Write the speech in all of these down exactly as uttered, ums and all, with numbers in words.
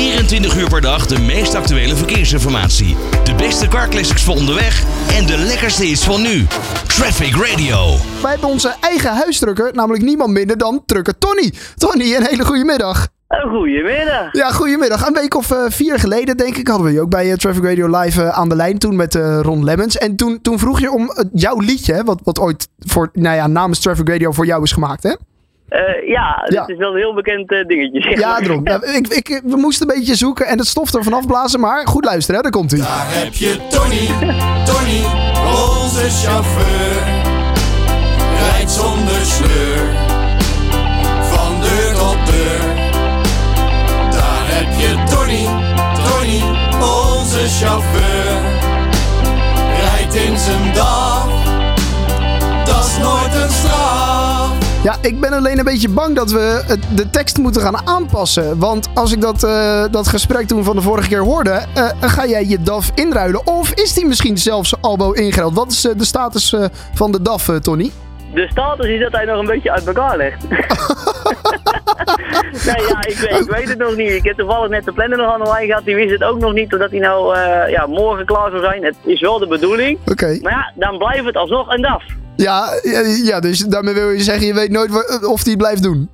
vierentwintig uur per dag de meest actuele verkeersinformatie. De beste carclassics van onderweg en de lekkerste hits van nu. Traffic Radio. Wij hebben onze eigen huisdrukker, namelijk niemand minder dan trucker Tony. Tony, een hele goede middag. Een goedemiddag. Ja, goedemiddag. Een week of uh, vier geleden, denk ik, hadden we je ook bij uh, Traffic Radio Live uh, aan de lijn. Toen met uh, Ron Lemmens. En toen, toen vroeg je om uh, jouw liedje, hè, wat, wat ooit voor, nou ja, namens Traffic Radio voor jou is gemaakt, hè? Uh, ja, dat ja. is wel een heel bekend uh, dingetje. Zeg maar. Ja, daarom. Ja, ik, ik, we moesten een beetje zoeken en het stof er vanaf blazen. Maar goed luisteren, hè, daar komt ie. Daar heb je Tony, Tony, onze chauffeur. Rijdt zonder sleur, van deur tot deur. Heb je Tony, Tony, onze chauffeur. Rijdt in zijn D A F, dat is nooit een straf. Ja, ik ben alleen een beetje bang dat we de tekst moeten gaan aanpassen. Want als ik dat, uh, dat gesprek toen van de vorige keer hoorde, uh, ga jij je D A F inruilen? Of is die misschien zelfs al wel ingeruild? Wat is uh, de status uh, van de D A F, uh, Tony? De status is dat hij nog een beetje uit elkaar legt. Nee, ja, ik weet, ik weet het nog niet. Ik heb toevallig net de planner nog aan de lijn gehad. Die wist het ook nog niet dat hij nou uh, ja, morgen klaar zou zijn. Het is wel de bedoeling. Okay. Maar ja, dan blijft het alsnog een D A F. Ja, ja, dus daarmee wil je zeggen, je weet nooit of hij blijft doen.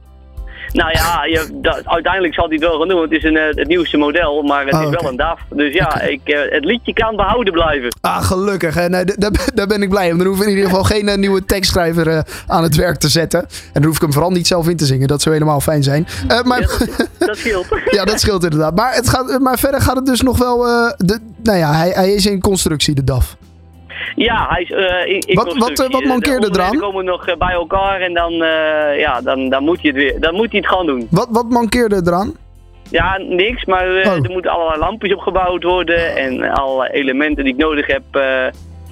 Nou ja, je, da, uiteindelijk zal hij het wel gaan doen. Het is een, het nieuwste model, maar het oh, is wel okay. een D A F. Dus ja, okay. ik, uh, het liedje kan behouden blijven. Ah, gelukkig. Hè? Nee, d- d- daar ben ik blij om. Dan hoef ik in ieder geval geen uh, nieuwe tekstschrijver uh, aan het werk te zetten. En dan hoef ik hem vooral niet zelf in te zingen. Dat zou helemaal fijn zijn. Uh, maar... ja, dat, dat scheelt. Ja, dat scheelt inderdaad. Maar, het gaat, maar verder gaat het dus nog wel... Uh, de, nou ja, hij, hij is in constructie, de D A F. Ja, hij is uh, in, in wat, wat, uh, wat mankeerde er aan? We komen nog uh, bij elkaar en dan, uh, ja, dan, dan moet hij het weer, dan moet hij het gaan doen. Wat, wat mankeerde er aan? Ja, niks, maar uh, oh. er moeten allerlei lampjes opgebouwd worden en alle elementen die ik nodig heb uh,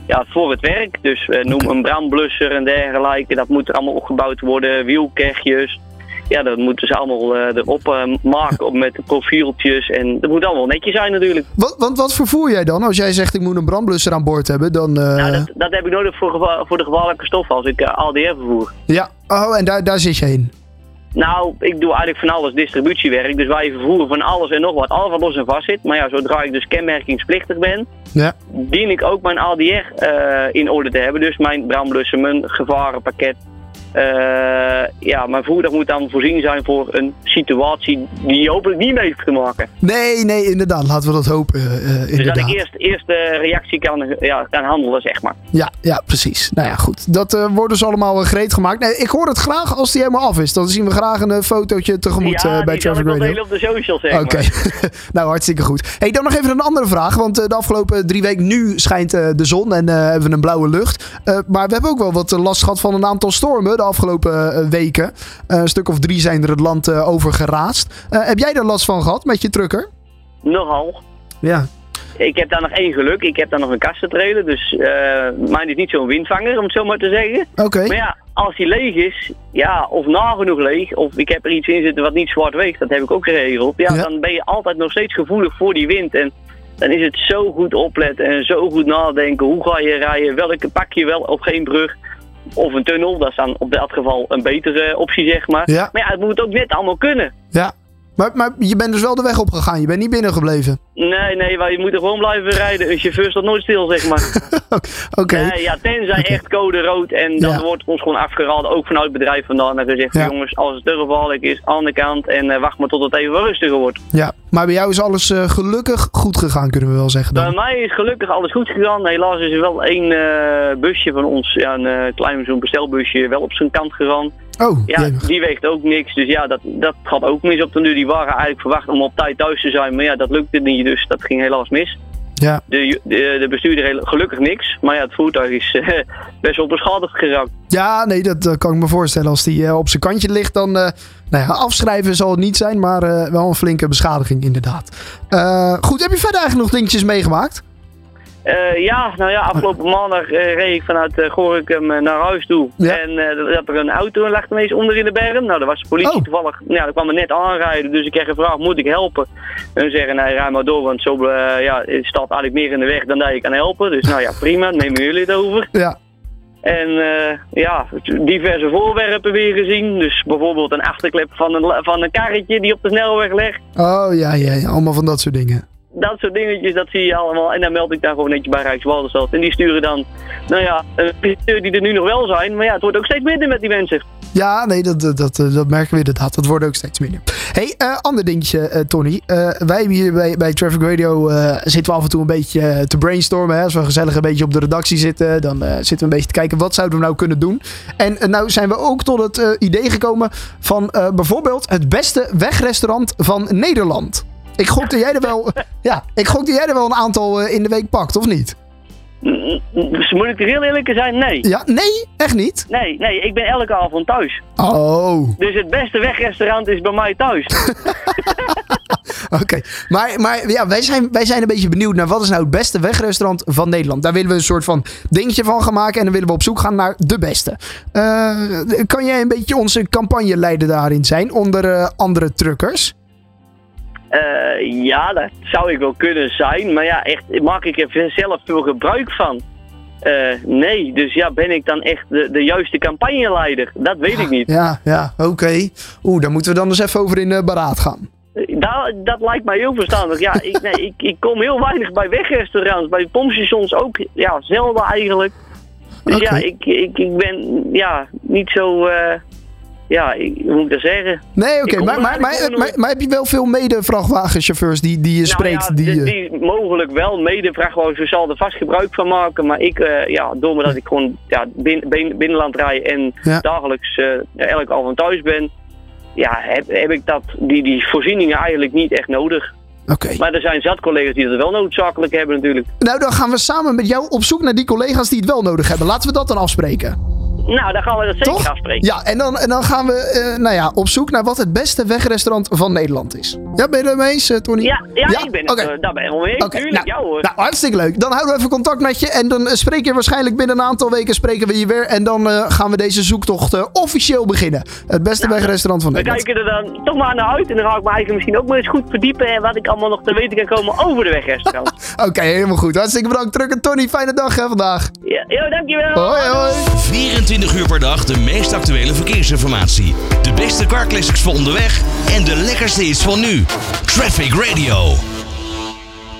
ja, voor het werk. Dus uh, noem okay. een brandblusser en dergelijke, dat moet er allemaal opgebouwd worden, wielkegjes. Ja, dat moeten ze allemaal uh, erop uh, maken met profieltjes en dat moet allemaal netjes zijn natuurlijk. Wat, want wat vervoer jij dan? Als jij zegt ik moet een brandblusser aan boord hebben, dan... Uh... Nou, dat, dat heb ik nodig voor, geva- voor de gevaarlijke stoffen als ik uh, A D R vervoer. Ja, oh, en daar, daar zit je in? Nou, ik doe eigenlijk van alles distributiewerk, dus wij vervoeren van alles en nog wat, alles wat los en vast zit. Maar ja, zodra ik dus kenmerkingsplichtig ben, ja. dien ik ook mijn A D R uh, in orde te hebben. Dus mijn brandblusser, mijn gevarenpakket. Uh, ja, mijn voertuig moet dan voorzien zijn voor een situatie die je hopelijk niet mee heeft te maken. Nee, nee, inderdaad. Laten we dat hopen. Uh, inderdaad. Dus dat ik eerst, eerst de reactie kan, ja, kan handelen, zeg maar. Ja, ja, precies. Nou ja, goed. Dat uh, wordt dus allemaal uh, gereed gemaakt. Nee, ik hoor het graag als die helemaal af is. Dan zien we graag een uh, fotootje tegemoet ja, uh, bij Traffic Radio. Ja, die zal ik nog delen op de socials, zeg maar. Oké. Okay. Nou, hartstikke goed. Hey, dan nog even een andere vraag. Want uh, de afgelopen drie weken nu schijnt uh, de zon en uh, hebben we een blauwe lucht. Uh, maar we hebben ook wel wat uh, last gehad van een aantal stormen. De afgelopen weken. Een stuk of drie zijn er het land over geraast. Uh, heb jij daar last van gehad met je trucker? Nogal. Ja. Ik heb daar nog één geluk. Ik heb daar nog een kastentrailer. Dus uh, mijn is niet zo'n windvanger, om het zo maar te zeggen. Oké. Okay. Maar ja, als die leeg is, ja, of nagenoeg leeg, of ik heb er iets in zitten wat niet zwart weegt, dat heb ik ook geregeld. Ja, ja. Dan ben je altijd nog steeds gevoelig voor die wind. En dan is het zo goed opletten en zo goed nadenken. Hoe ga je rijden? Welke pak je wel of geen brug? Of een tunnel, dat is dan op dat geval een betere optie, zeg maar. Ja. Maar ja, het moet ook net allemaal kunnen. Ja, maar, maar je bent dus wel de weg opgegaan, je bent niet binnengebleven. Nee, nee, maar je moet er gewoon blijven rijden. Een chauffeur staat nooit stil, zeg maar. Oké. Okay. Nee, ja, tenzij okay. echt code rood en dan ja. wordt ons gewoon afgeraden, ook vanuit het bedrijf vandaan. En gezegd, ja. jongens, als het te gevaarlijk is, aan de kant en uh, wacht maar tot het even rustiger wordt. Ja, maar bij jou is alles uh, gelukkig goed gegaan, kunnen we wel zeggen. Dan. Bij mij is gelukkig alles goed gegaan. Helaas is er wel één uh, busje van ons, ja, een uh, klein zo'n bestelbusje, wel op zijn kant gegaan. Oh, ja, jemig. Die weegt ook niks. Dus ja, dat, dat gaat ook mis op de nu. Die waren eigenlijk verwacht om op tijd thuis te zijn, maar ja, dat lukte niet. Dus dat ging helaas mis. Ja. De, de, de bestuurder heel, gelukkig niks. Maar ja, het voertuig is uh, best wel beschadigd geraakt. Ja, nee, dat uh, kan ik me voorstellen. Als die uh, op zijn kantje ligt, dan... Uh, nou ja, afschrijven zal het niet zijn, maar uh, wel een flinke beschadiging inderdaad. Uh, goed, heb je verder eigenlijk nog dingetjes meegemaakt? Uh, ja, nou ja, afgelopen maandag uh, reed ik vanuit uh, Gorinchem uh, naar huis toe. Ja. En uh, dat er een auto lag ineens onder in de berm. Nou, daar was de politie oh. toevallig. Ja, dat kwam me net aanrijden, dus ik kreeg gevraagd, moet ik helpen? En ze zeggen, nee, rij maar door, want zo uh, ja, staat eigenlijk meer in de weg dan dat je kan helpen. Dus nou ja, prima, nemen jullie het over. Ja. En uh, ja, diverse voorwerpen weer gezien. Dus bijvoorbeeld een achterklep van een, van een karretje die op de snelweg ligt. Oh ja, ja, ja, allemaal van dat soort dingen. Dat soort dingetjes, dat zie je allemaal. En dan meld ik daar gewoon netjes bij Rijkswaterstaat. En die sturen dan, nou ja, die er nu nog wel zijn. Maar ja, het wordt ook steeds minder met die mensen. Ja, nee, dat, dat, dat, dat merken we inderdaad. Dat wordt ook steeds minder. Hé, hey, uh, ander dingetje, uh, Tony. Uh, wij hier bij, bij Traffic Radio uh, zitten we af en toe een beetje uh, te brainstormen. Hè? Als we gezellig een beetje op de redactie zitten, dan uh, zitten we een beetje te kijken wat zouden we nou kunnen doen. En uh, nou zijn we ook tot het uh, idee gekomen van uh, bijvoorbeeld het beste wegrestaurant van Nederland. Ik gok dat jij er wel, ja, ik gok dat jij er wel een aantal uh, in de week pakt, of niet? Dus moet ik er heel eerlijk zijn? Nee. Ja, nee, echt niet? Nee, nee, ik ben elke avond thuis. Oh. Dus het beste wegrestaurant is bij mij thuis. Oké, okay. maar, maar ja, wij, zijn, wij zijn een beetje benieuwd naar wat is nou het beste wegrestaurant van Nederland. Daar willen we een soort van dingetje van gaan maken en dan willen we op zoek gaan naar de beste. Uh, kan jij een beetje onze campagneleider daarin zijn onder uh, andere truckers? Uh, ja, dat zou ik wel kunnen zijn. Maar ja, echt, maak ik er zelf veel gebruik van? Uh, nee, dus ja, ben ik dan echt de, de juiste campagneleider? Dat weet ik niet. Ja, ja, oké. Okay. Oeh, daar moeten we dan eens even over in uh, beraad gaan. Uh, da, dat lijkt mij heel verstandig. Ja, ik, nee, ik, ik kom heel weinig bij wegrestaurants, bij pompstations ook. Ja, zelden eigenlijk. Dus okay. ja, ik, ik, ik ben ja, niet zo... Uh, Ja, hoe moet ik dat zeggen? Nee, oké, okay. maar, maar, maar, maar, maar, maar heb je wel veel mede-vrachtwagenchauffeurs die, die je spreekt? Nou ja, die, die, die mogelijk wel. Mede-vrachtwagenchauffeurs zal er vast gebruik van maken. Maar ik, uh, ja, door me dat ik gewoon ja, bin, bin, binnenland rij en ja. dagelijks uh, elk avond thuis ben, ja, heb, heb ik dat, die, die voorzieningen eigenlijk niet echt nodig. Okay. Maar er zijn zat collega's die dat wel noodzakelijk hebben natuurlijk. Nou, dan gaan we samen met jou op zoek naar die collega's die het wel nodig hebben. Laten we dat dan afspreken. Nou, dan gaan we dat zeker Toch? afspreken. Ja, en dan, en dan gaan we uh, nou ja, op zoek naar wat het beste wegrestaurant van Nederland is. Ja, ben je er mee eens, uh, Tony? Ja, ja, ja, ik ben okay. het, uh, daar ben ik wel mee. Okay. Tuurlijk, nou, jou hoor. Nou, hartstikke leuk. Dan houden we even contact met je en dan uh, spreken we waarschijnlijk binnen een aantal weken spreken we je weer. En dan uh, gaan we deze zoektocht uh, officieel beginnen. Het beste nou, wegrestaurant van Nederland. We kijken er dan toch maar naar uit en dan ga ik me eigenlijk misschien ook maar eens goed verdiepen en wat ik allemaal nog te weten kan komen over de wegrestaurant. Oké, okay, helemaal goed. Hartstikke bedankt, Trucker Tony. Fijne dag hè, vandaag. Ja, yo, dankjewel. Hoi, hoi. twintig uur per dag de meest actuele verkeersinformatie. De beste car classics voor onderweg en de lekkerste hits van nu. Traffic Radio.